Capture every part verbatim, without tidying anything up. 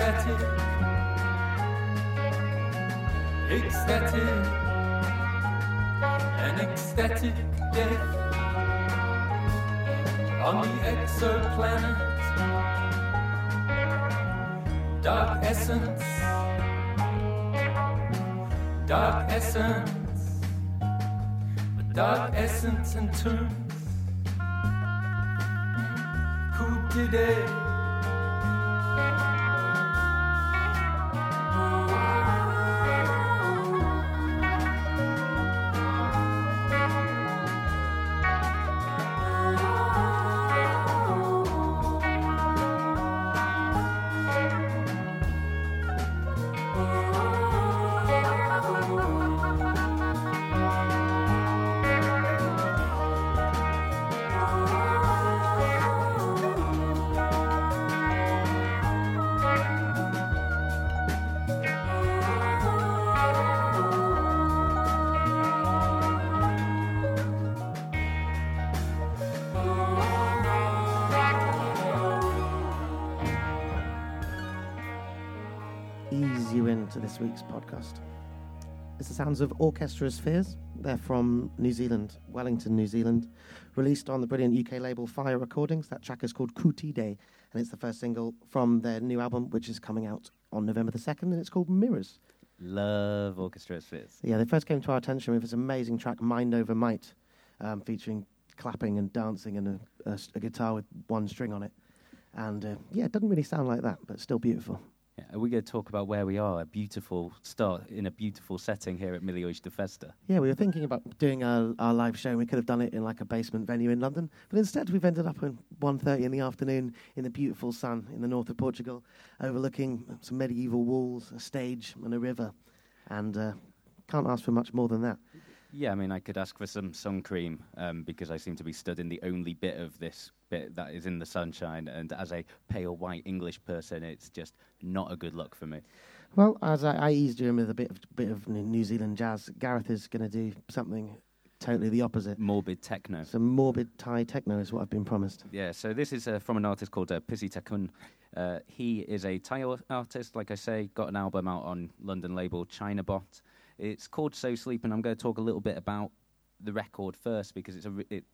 ecstatic, ecstatic, an ecstatic death on the exoplanet. Dark essence, dark essence, dark essence and tunes. Kuti Day. This week's podcast. It's the sounds of Orchestra of Spheres. They're from New Zealand, Wellington, New Zealand, released on the brilliant U K label Fire Recordings. That track is called Kuti Day, and it's the first single from their new album, which is coming out on November the second, and it's called Mirrors. Love Orchestra of Spheres. Yeah, they first came to our attention with this amazing track, Mind Over Might, um, featuring clapping and dancing and a, a, a guitar with one string on it. And uh, yeah, it doesn't really sound like that, but still beautiful. Yeah, we're going to talk about where we are, a beautiful start in a beautiful setting here at Milhões de Festa. Yeah, we were thinking about doing our, our live show. We could have done it in like a basement venue in London, but instead we've ended up at one thirty in the afternoon in the beautiful sun in the north of Portugal, overlooking some medieval walls, a stage and a river, and uh, can't ask for much more than that. Yeah, I mean, I could ask for some sun cream um, because I seem to be stood in the only bit of this bit that is in the sunshine. And as a pale white English person, it's just not a good look for me. Well, as I, I eased you in with a bit of, bit of New Zealand jazz, Gareth is going to do something totally the opposite. Morbid techno. Some morbid Thai techno is what I've been promised. Yeah, so this is uh, from an artist called uh, Pisitakun. Uh, he is a Thai artist, like I say, got an album out on London label Chinabot. It's called So Sleep, and I'm going to talk a little bit about the record first because it's a re- it,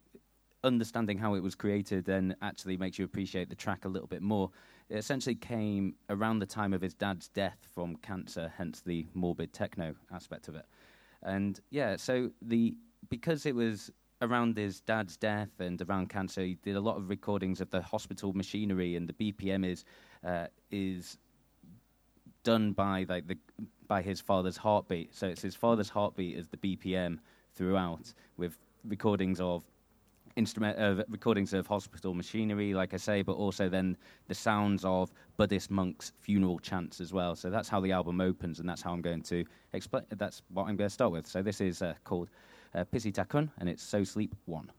understanding how it was created then actually makes you appreciate the track a little bit more. It essentially came around the time of his dad's death from cancer, hence the morbid techno aspect of it. And yeah, so the because it was around his dad's death and around cancer, he did a lot of recordings of the hospital machinery, and the B P M is uh, is done by like the by his father's heartbeat. So it's his father's heartbeat as the B P M throughout, with recordings of instrument uh, recordings of hospital machinery, like I say, but also then the sounds of Buddhist monks' funeral chants as well. So that's how the album opens, and that's how I'm going to explain. That's what I'm going to start with. So this is uh, called uh, Pisitakun, and it's So Sleep One.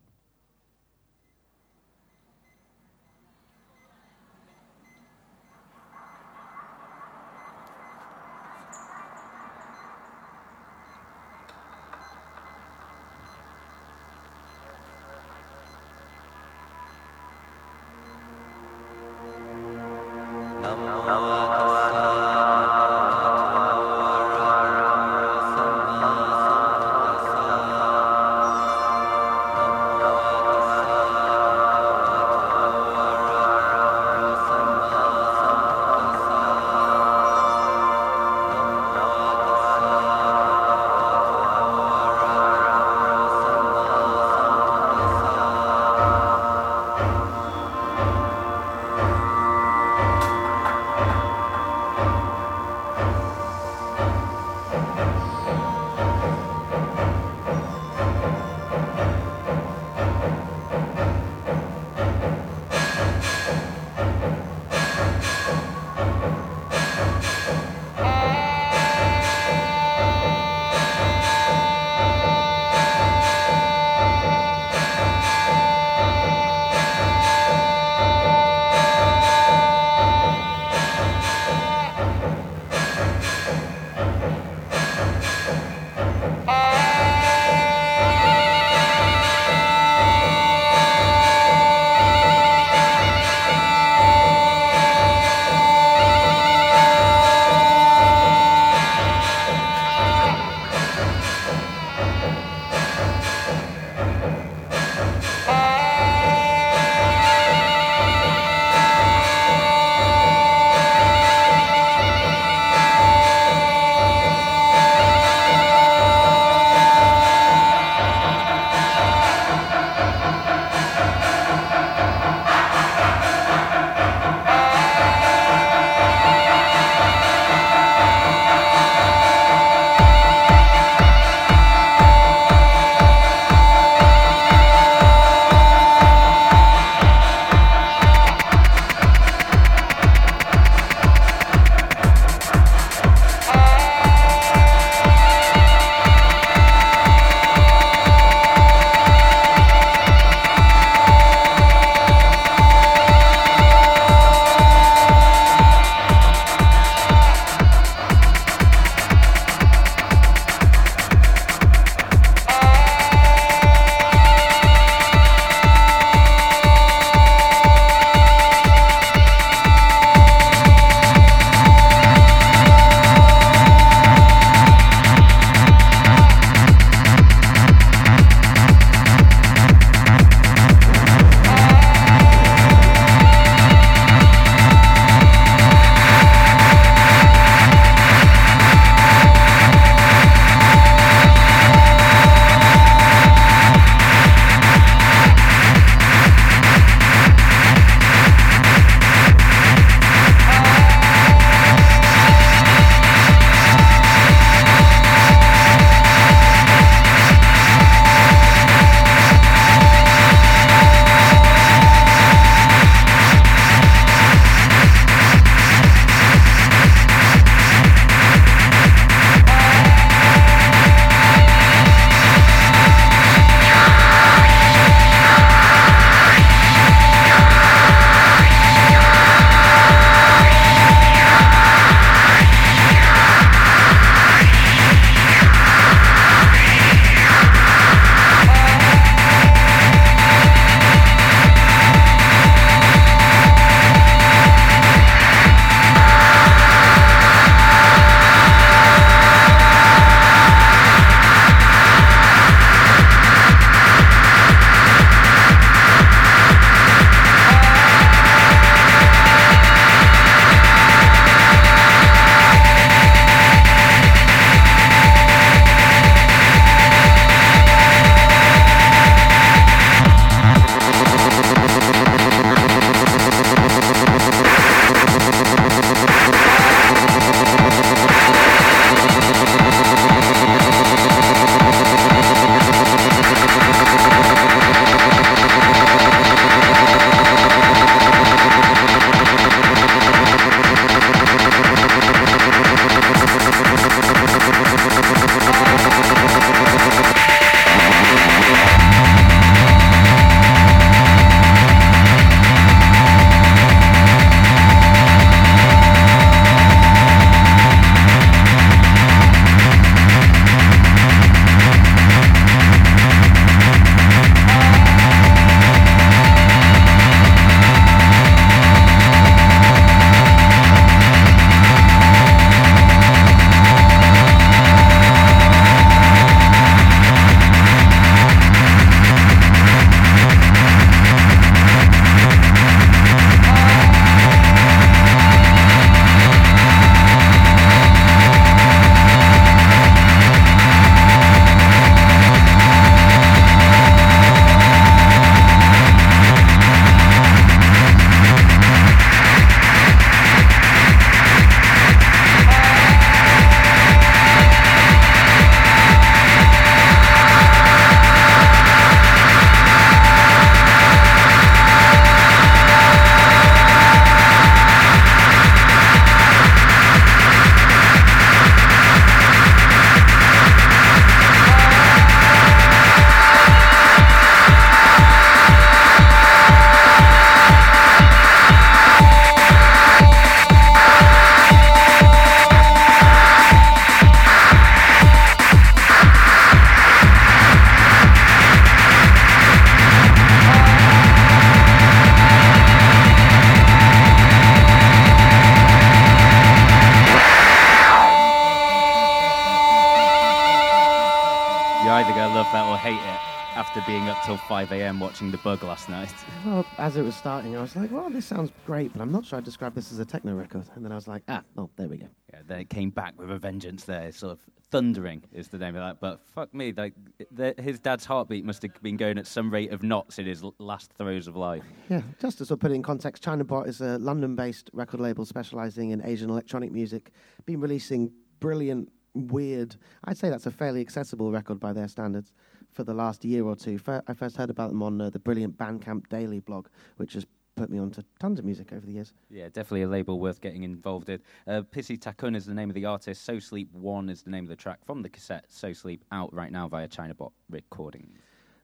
You either go love that or hate it. After being up till five a.m. watching The Bug last night. Well, as it was starting, I was like, well, this sounds great, but I'm not sure I'd describe this as a techno record. And then I was like, ah, oh, there we go. Yeah, then it came back with a vengeance there. Sort of Thundering is the name of that. But fuck me, like the, his dad's heartbeat must have been going at some rate of knots in his l- last throes of life. Yeah, just to sort of put it in context, Chinabot is a London-based record label specialising in Asian electronic music, been releasing brilliant, weird... I'd say that's a fairly accessible record by their standards. For the last year or two, F- I first heard about them on uh, the brilliant Bandcamp Daily blog, which has put me onto tons of music over the years. Yeah, definitely a label worth getting involved in. Uh, Pisitakun is the name of the artist. So Sleep One is the name of the track from the cassette. So Sleep out right now via Chinabot Recordings.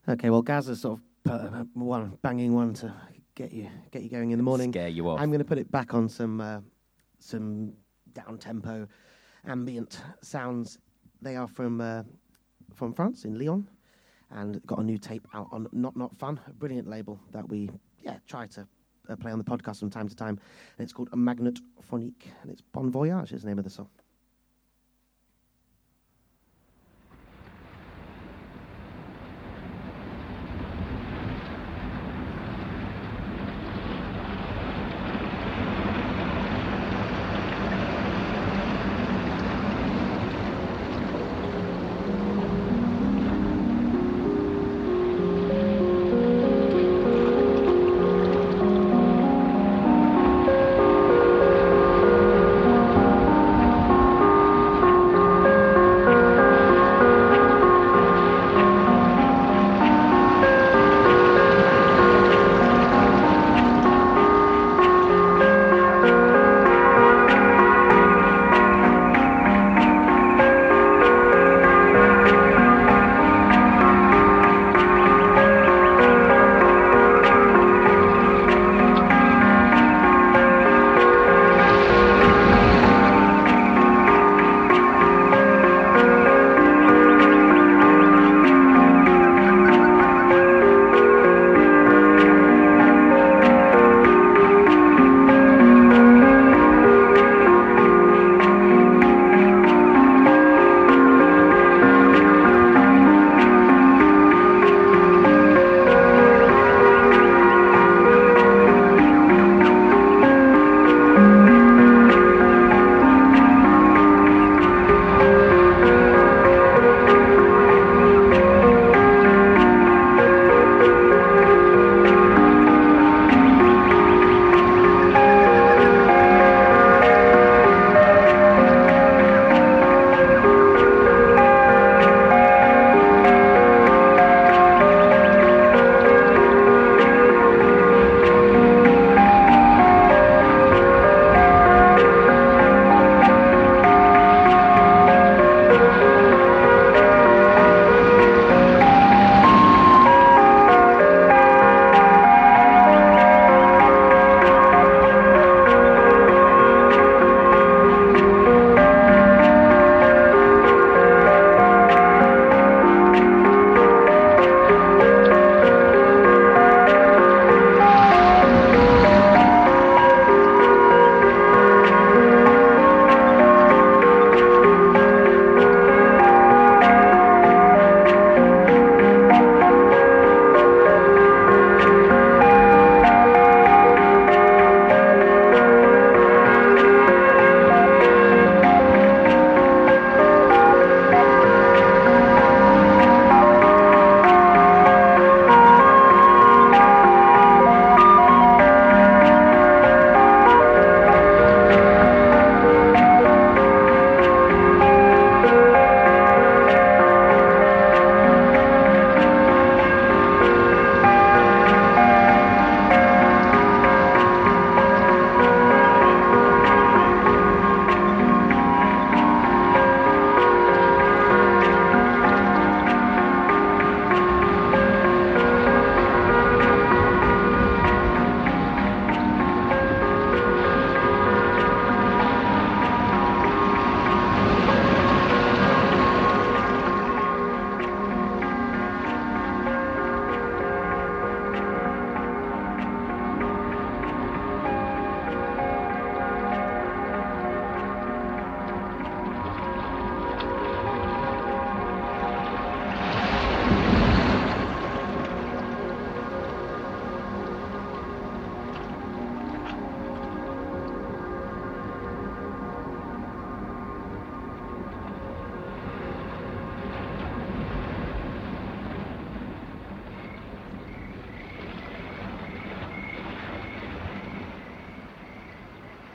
Okay, well, Gaz has sort of put one banging one to get you get you going in the morning. Scare you off. I'm going to put it back on some uh, some down tempo ambient sounds. They are from uh, from France in Lyon. And got a new tape out on Not Not Fun, a brilliant label that we yeah try to uh, play on the podcast from time to time. And it's called Magnétophonique, and it's Bon Voyage is the name of the song.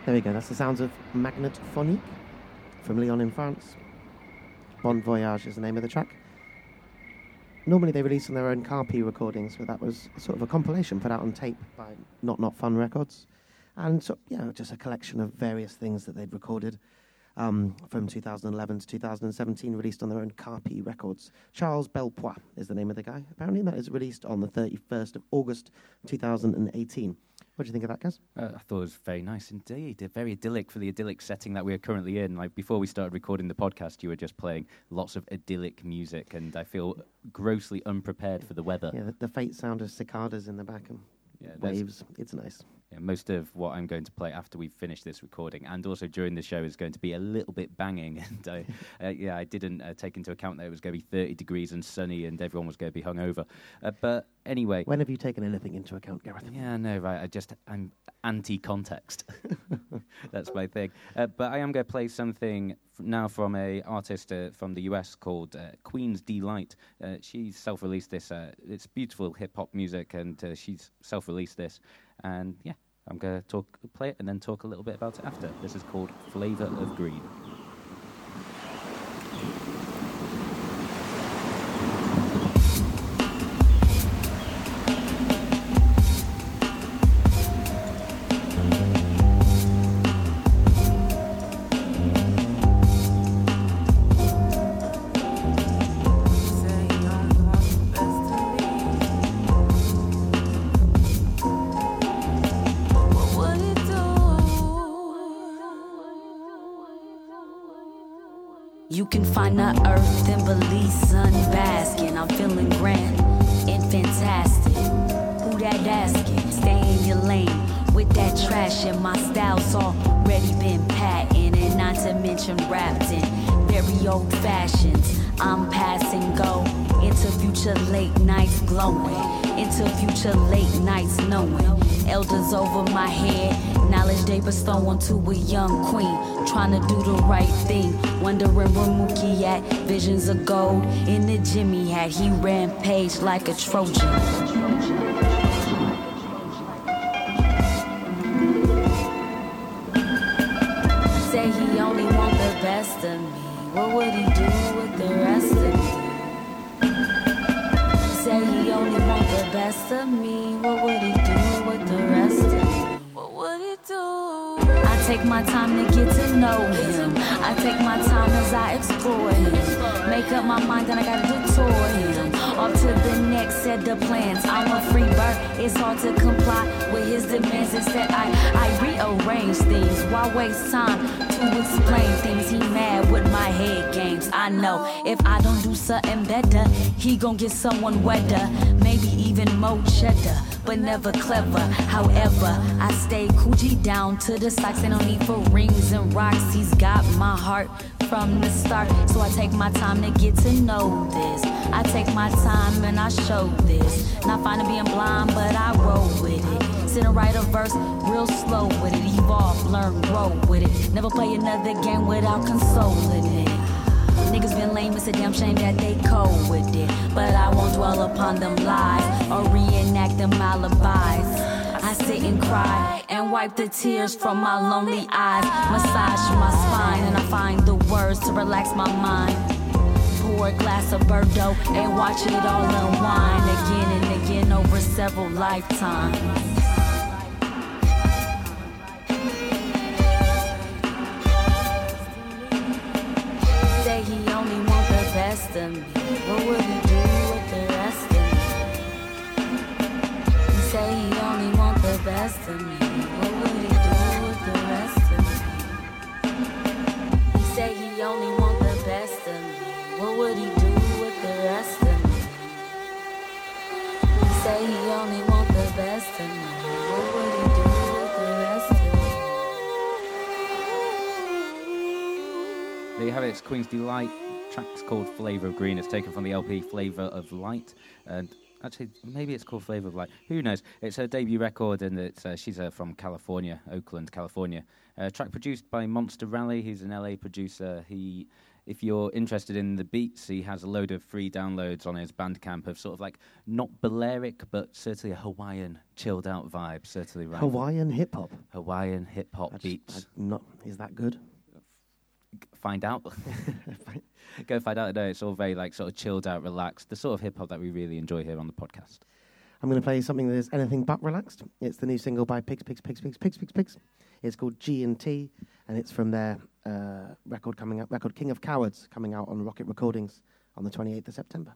There we go, that's the sounds of Magnétophonique from Lyon in France. Bon Voyage is the name of the track. Normally they release on their own Carpi recordings, but that was sort of a compilation put out on tape by Not Not Fun Records. And, so, you know, just a collection of various things that they'd recorded um, from two thousand eleven to two thousand seventeen, released on their own Carpi records. Charles Belpois is the name of the guy, apparently, and that is released on the thirty-first of August two thousand eighteen. What do you think of that, Gaz? Uh, I thought it was very nice indeed. Very idyllic for the idyllic setting that we're currently in. Like before we started recording the podcast, you were just playing lots of idyllic music, and I feel grossly unprepared for the weather. Yeah, the, the faint sound of cicadas in the back and yeah, waves. It's nice. Yeah, most of what I'm going to play after we've finished this recording and also during the show is going to be a little bit banging. And I, uh, yeah, I didn't uh, take into account that it was going to be thirty degrees and sunny and everyone was going to be hungover. Uh, but anyway... When have you taken anything into account, Gareth? Yeah, no, right. I just, I'm anti-context. That's my thing. Uh, but I am going to play something f- now from an artist uh, from the U S called uh, Queen's Delight. Uh, she's self-released this. Uh, it's beautiful hip-hop music, and uh, she's self-released this. And yeah, I'm going to talk, play it and then talk a little bit about it after. This is called Flavour of Green. You can find the earth, then believe sun basking. I'm feeling grand and fantastic. Who that asking? Stay in your lane with that trash, and my style's already been patented, and not to mention wrapped in very old fashions. I'm passing go into future late nights glowing, into future late nights knowing. Elders over my head, knowledge they bestow onto a young queen, trying to do the right thing, wondering where Mookie at, visions of gold in the Jimmy hat, he rampaged like a Trojan. Say he only want the best of me, what would he do with the rest of me? Say he only want the best of me, what would he do with the rest of me? What would he do? I take my time to get to know him, I take my time as I explore him, make up my mind that I gotta do toward him. Off to the next set of plans, I'm a free bird, it's hard to comply with his demands. Instead I, I rearrange things, why waste time to explain things? He mad with my head games, I know if I don't do something better, he gon' get someone wetter, maybe even more cheddar, but never clever. However, I stay coochie down to the socks, they don't need for rings and rocks, he's got my heart from the start. So I take my time to get to know this, I take my time and I show this. Not fine to being blind, but I roll with it. Sit and write a verse real slow with it. Evolve, learn, grow with it. Never play another game without consoling it. Niggas been lame, it's a damn shame that they cold with it. But I won't dwell upon them lies or reenact them alibis. I sit and cry and wipe the tears from my lonely eyes. Massage my spine and I find the words to relax my mind. Pour a glass of Bordeaux and watch it all unwind again and again over several lifetimes. Say he only want the best of me, what would he do with the rest of me? He say he only want the best of me, what would he do with the rest of me? He say he only want the best of me, what would he do with the rest of me? He say he only want the best of me, what would he do with the rest of me? There you have it, it's Queen's Delight. The track's called Flavour of Green. It's taken from the L P Flavour of Light. And actually, maybe it's called Flavour of Light. Who knows? It's her debut record, and it's uh, she's uh, from California, Oakland, California. Uh, track produced by Monster Rally, who's an L A producer. He... if you're interested in the beats, he has a load of free downloads on his Bandcamp of sort of like not Balearic, but certainly a Hawaiian chilled out vibe, certainly right. Hawaiian hip hop. Hawaiian hip hop beats. Not, is that good? Find out. Go find out. No, it's all very like sort of chilled out, relaxed, the sort of hip hop that we really enjoy here on the podcast. I'm going to play something that is anything but relaxed. It's the new single by Pigs, Pigs, Pigs, Pigs, Pigs, Pigs, Pigs. It's called G and T, and it's from their uh, record coming out, record King of Cowards, coming out on Rocket Recordings on the twenty-eighth of September.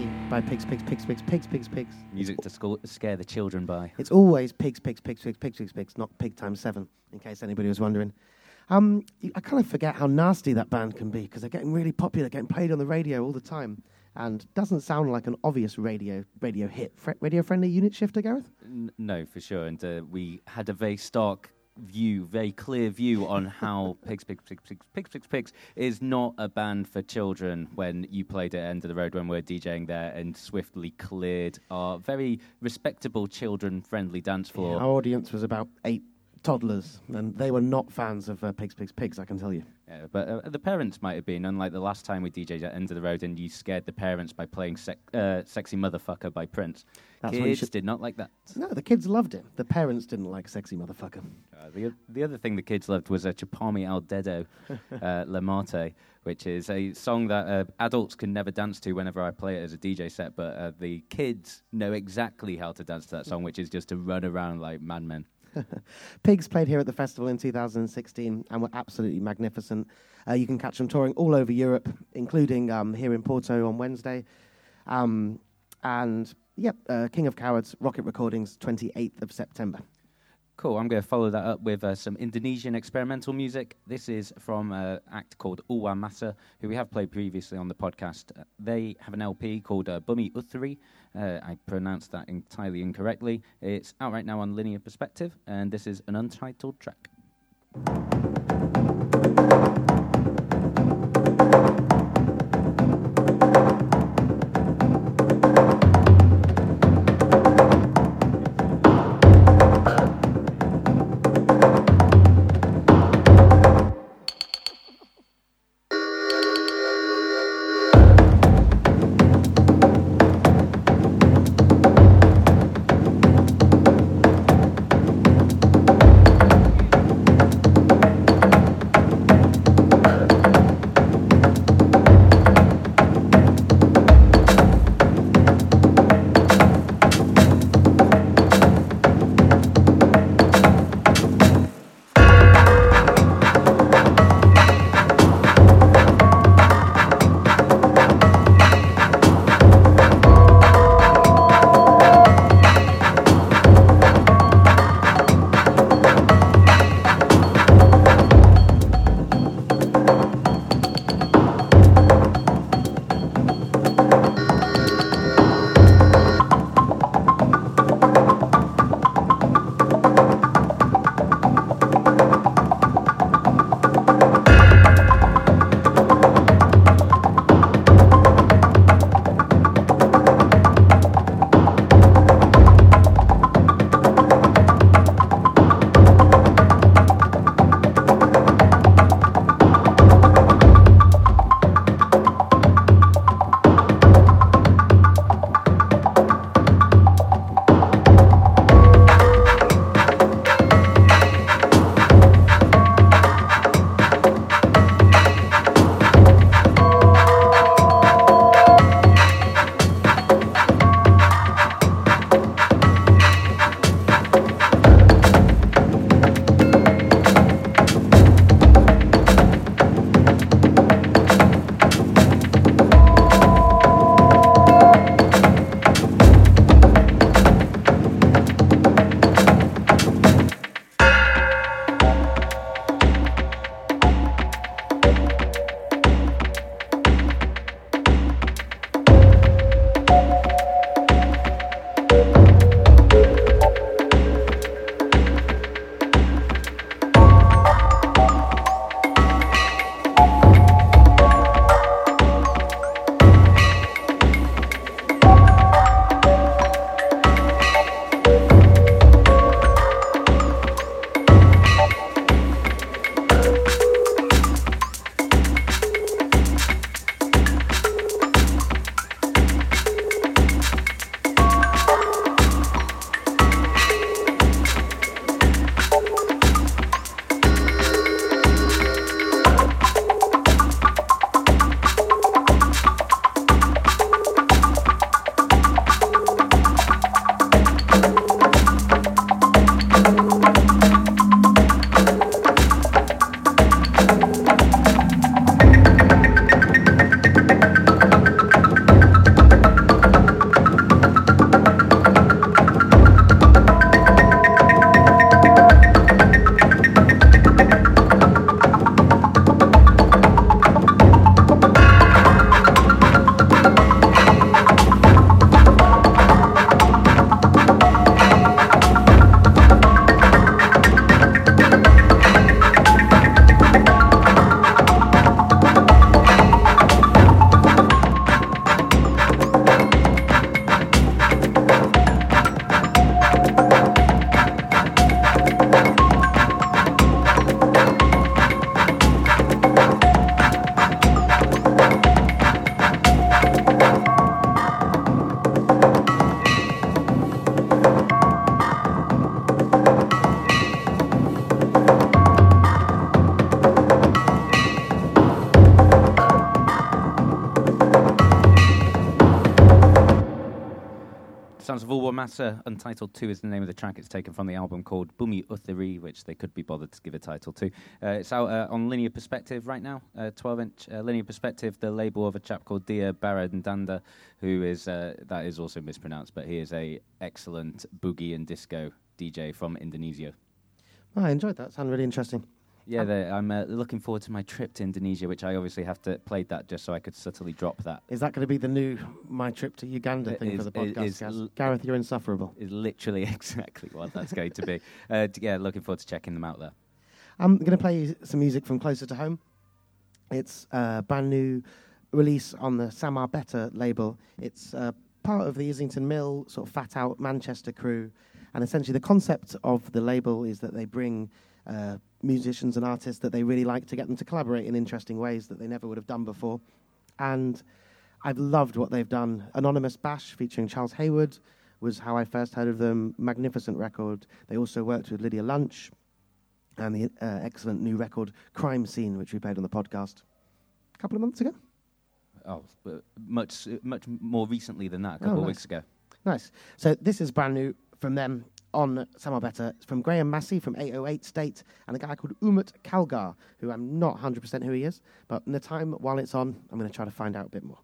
P by Pigs, Pigs, Pigs, Pigs, Pigs, Pigs, Pigs. Music to sco- scare the children by. It's always Pigs, Pigs, Pigs, Pigs, Pigs, Pigs, Pigs, not Pig times seven, in case anybody was wondering. Um, I kind of forget how nasty that band can be, because they're getting really popular, getting played on the radio all the time. And doesn't sound like an obvious radio radio hit. Fre- radio-friendly unit shifter, Gareth? N- no, for sure. And uh, we had a very stark view, very clear view on how Pigs, Pigs, Pigs, Pigs, Pigs, Pigs, Pigs is not a band for children when you played at End of the Road when we were DJing there and swiftly cleared our very respectable children-friendly dance floor. Yeah, our audience was about eight toddlers, and they were not fans of uh, Pigs, Pigs, Pigs, I can tell you. Yeah, but uh, the parents might have been, unlike the last time we D J'd at End of the Road and you scared the parents by playing sec- uh, Sexy Motherfucker by Prince. That's kids should... did not like that. No, the kids loved it. The parents didn't like Sexy Motherfucker. Uh, the, the other thing the kids loved was uh, Chupami Al Dedo, uh, La Marte, which is a song that uh, adults can never dance to whenever I play it as a D J set, but uh, the kids know exactly how to dance to that song, which is just to run around like madmen. Pigs played here at the festival in two thousand sixteen and were absolutely magnificent. Uh, you can catch them touring all over Europe, including um, here in Porto on Wednesday. Um, and, yep, uh, King of Cowards, Rocket Recordings, twenty-eighth of September. Cool, I'm going to follow that up with uh, some Indonesian experimental music. This is from an act called Uwa Masa, who we have played previously on the podcast. Uh, they have an L P called uh, Bumi Uthiri. Uh, I pronounced that entirely incorrectly. It's out right now on Linear Perspective, and this is an untitled track. Sons of All Matter, Untitled two is the name of the track. It's taken from the album called Bumi Uthiri, which they could be bothered to give a title to. Uh, it's out uh, on Linear Perspective right now, twelve-inch uh, uh, Linear Perspective, the label of a chap called Dia Barandanda, who is, uh, that is also mispronounced, but he is a excellent boogie and disco D J from Indonesia. Oh, I enjoyed that. It sounded really interesting. Yeah, the, I'm uh, looking forward to my trip to Indonesia, which I obviously have to play that just so I could subtly drop that. Is that going to be the new my trip to Uganda it thing is, for the podcast? Is, l- Gareth, you're insufferable. Is literally exactly what that's going to be. Uh, d- yeah, looking forward to checking them out there. I'm going to play some music from closer to home. It's a brand new release on the Samar Better label. It's uh, part of the Islington Mill sort of fat out Manchester crew, and essentially the concept of the label is that they bring Uh, musicians and artists that they really like to get them to collaborate in interesting ways that they never would have done before. And I've loved what they've done. Anonymous Bash featuring Charles Hayward was how I first heard of them. Magnificent record. They also worked with Lydia Lunch and the uh, excellent new record Crime Scene, which we played on the podcast a couple of months ago. Oh, much, much more recently than that, a couple oh, nice. of weeks ago. Nice. So this is brand new from them. On Samar Better, it's from Graham Massey from eight oh eight State and a guy called Umut Çağlar, who I'm not one hundred percent who he is, but in the time while it's on, I'm going to try to find out a bit more.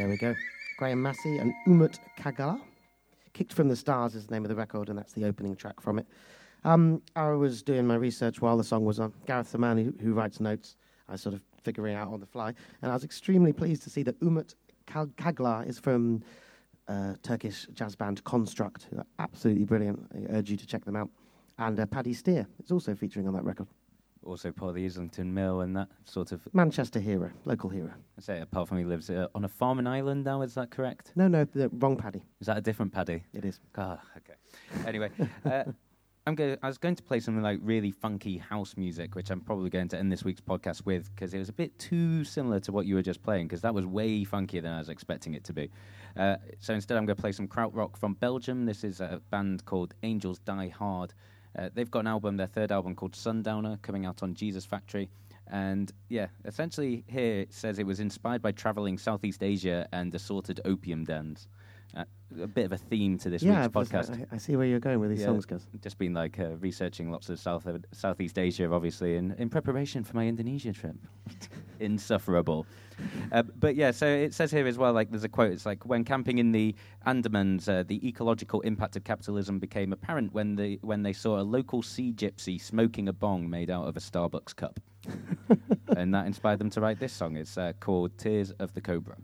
There we go. Graham Massey and Umut Çağlar. Kicked from the Stars is the name of the record, and that's the opening track from it. Um, I was doing my research while the song was on. Gareth, the man who, who writes notes, I was sort of figuring out on the fly, and I was extremely pleased to see that Umut Çağlar is from uh, Turkish jazz band Construct. They're absolutely brilliant. I urge you to check them out. And uh, Paddy Steer is also featuring on that record. Also part of the Islington Mill and that sort of... Manchester hero, local hero. I say, apart from he lives uh, on a farm in Ireland now, is that correct? No, no, the wrong Paddy. Is that a different Paddy? It is. God, okay. Anyway, uh, I'm go- I was going to play something like really funky house music, which I'm probably going to end this week's podcast with, because it was a bit too similar to what you were just playing, because that was way funkier than I was expecting it to be. Uh, so instead I'm going to play some krautrock from Belgium. This is a band called Angels Die Hard. Uh, they've got an album, their third album, called Sundowner, coming out on Jesus Factory. And, yeah, essentially here it says it was inspired by travelling Southeast Asia and assorted opium dens. Uh, a bit of a theme to this yeah, week's podcast. Yeah, I, I see where you're going with these yeah, songs, guys. Just been, like, uh, researching lots of South uh, Southeast Asia, obviously, in, in preparation for my Indonesia trip. Insufferable. Uh, but, yeah, so it says here as well, like, there's a quote. It's like, when camping in the Andamans, uh, the ecological impact of capitalism became apparent when the when they saw a local sea gypsy smoking a bong made out of a Starbucks cup. And that inspired them to write this song. It's uh, called Tears of the Cobra.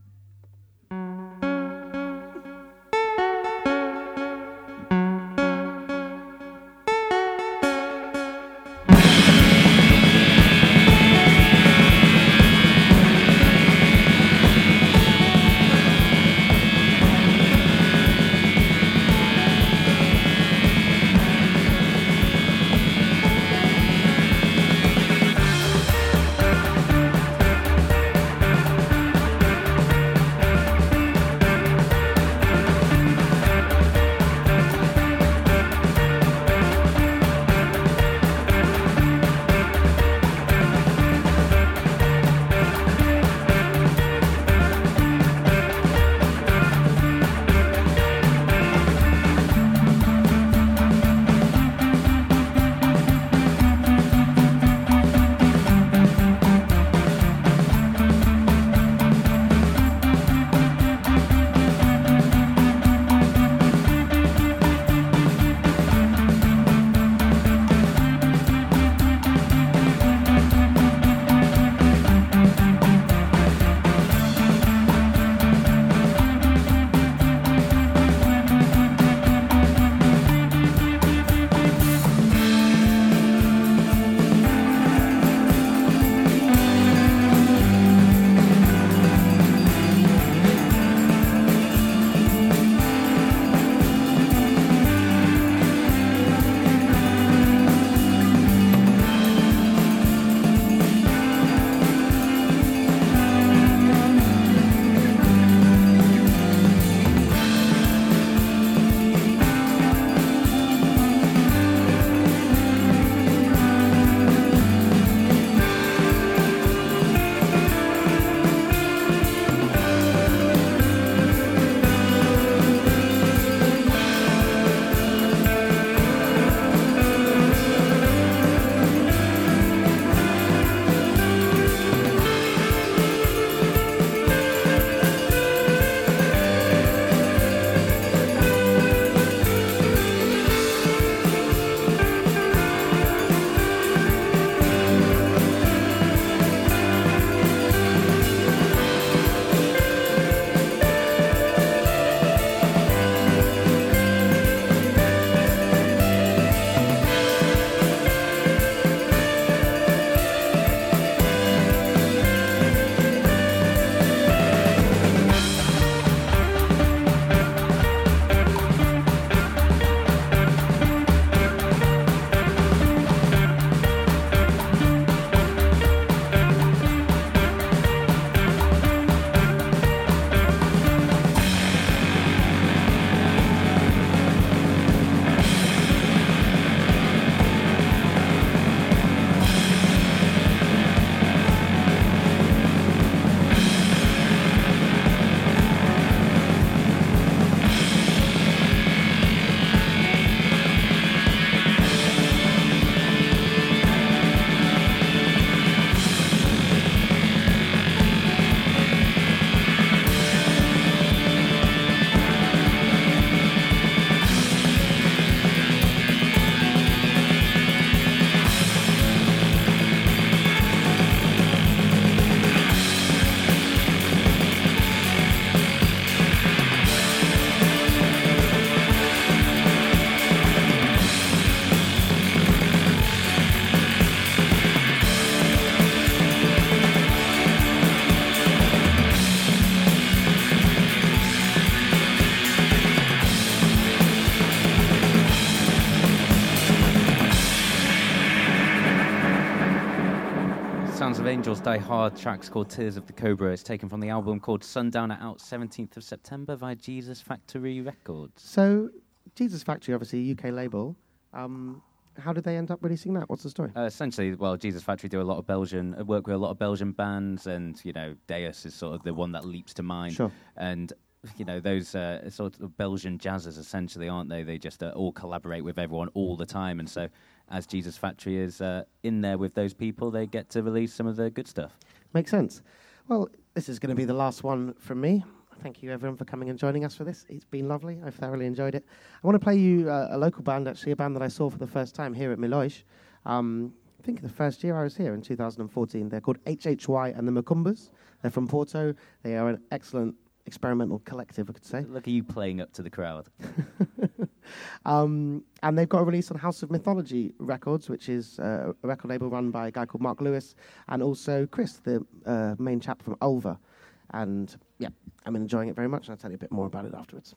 Sounds of Angels Die Hard track's called Tears of the Cobra. It's taken from the album called Sundowner, out seventeenth of September via Jesus Factory Records. So, Jesus Factory, obviously a U K label. Um, how did they end up releasing that? What's the story? Uh, essentially, well, Jesus Factory do a lot of Belgian, uh, work with a lot of Belgian bands, and, you know, Deus is sort of the one that leaps to mind. Sure. And, you know, those uh, sort of Belgian jazzers, essentially, aren't they? They just uh, all collaborate with everyone all the time, and so... as Jesus Factory is uh, in there with those people, they get to release some of their good stuff. Makes sense. Well, this is going to be the last one from me. Thank you, everyone, for coming and joining us for this. It's been lovely. I've thoroughly enjoyed it. I want to play you uh, a local band, actually, a band that I saw for the first time here at Milhões. Um, I think the first year I was here in two thousand fourteen. They're called H H Y and the Macumbas. They're from Porto. They are an excellent experimental collective, I could say. Look at you playing up to the crowd. Um, and they've got a release on House of Mythology Records, which is uh, a record label run by a guy called Mark Lewis, and also Chris, the uh, main chap from Ulva. And yeah, I'm enjoying it very much, and I'll tell you a bit more about it afterwards.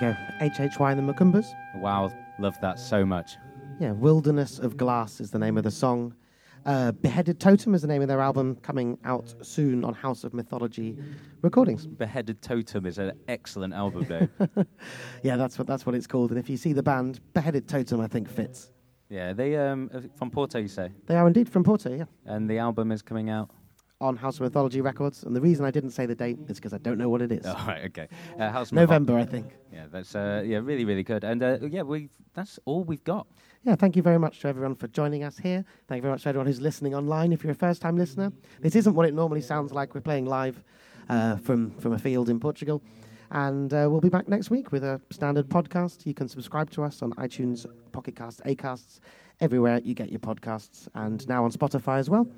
we go. H H Y and the Macumbas. Wow, love that so much. Yeah, Wilderness of Glass is the name of the song. Uh, Beheaded Totem is the name of their album, coming out soon on House of Mythology Recordings. Beheaded Totem is an excellent album, though. Yeah, that's what that's what it's called. And if you see the band, Beheaded Totem, I think, fits. Yeah, they um from Porto, you say? They are indeed from Porto, yeah. And the album is coming out? On House of Mythology Records. And the reason I didn't say the date is because I don't know what it is. Oh, right, okay. Uh, House November, Mythology. I think. Yeah, that's uh, yeah, really, really good. And uh, yeah, we that's all we've got. Yeah, thank you very much to everyone for joining us here. Thank you very much to everyone who's listening online. If you're a first-time listener, this isn't what it normally sounds like. We're playing live uh, from, from a field in Portugal. And uh, we'll be back next week with a standard podcast. You can subscribe to us on iTunes, Pocket Casts, Acasts, everywhere you get your podcasts, and now on Spotify as well.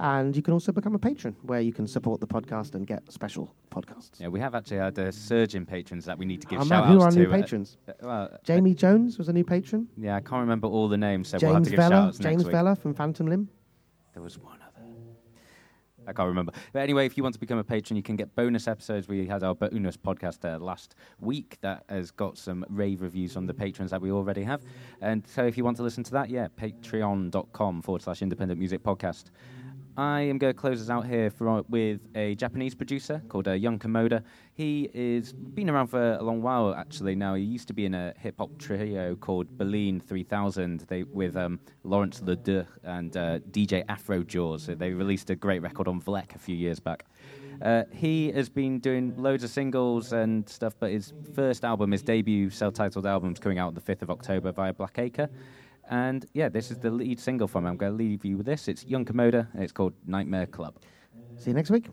And you can also become a patron, where you can support the podcast and get special podcasts. Yeah, we have actually had a surge in patrons that we need to give shout-outs to. Who are new patrons? Uh, uh, well, uh, Jamie Jones was a new patron. Yeah, I can't remember all the names, so James we'll have to give Vella, shout-outs next James week. James Vella from Phantom Limb. There was one other. I can't remember. But anyway, if you want to become a patron, you can get bonus episodes. We had our bonus podcast uh, last week that has got some rave reviews on the patrons that we already have. And so if you want to listen to that, yeah, patreon.com forward slash independent music podcast. I am going to close us out here for, with a Japanese producer called uh, Yung Kommoda. He is been around for a long while, actually, now. He used to be in a hip-hop trio called Berlin three thousand they, with um, Lawrence Ledoux and uh, D J Afro Jaws. So they released a great record on Vleck a few years back. Uh, he has been doing loads of singles and stuff, but his first album, his debut self-titled album, is coming out on the fifth of October via Blackacre. And yeah, this is the lead single from it. I'm going to leave you with this. It's Yung Kommoda, and it's called Nightmare Club. See you next week.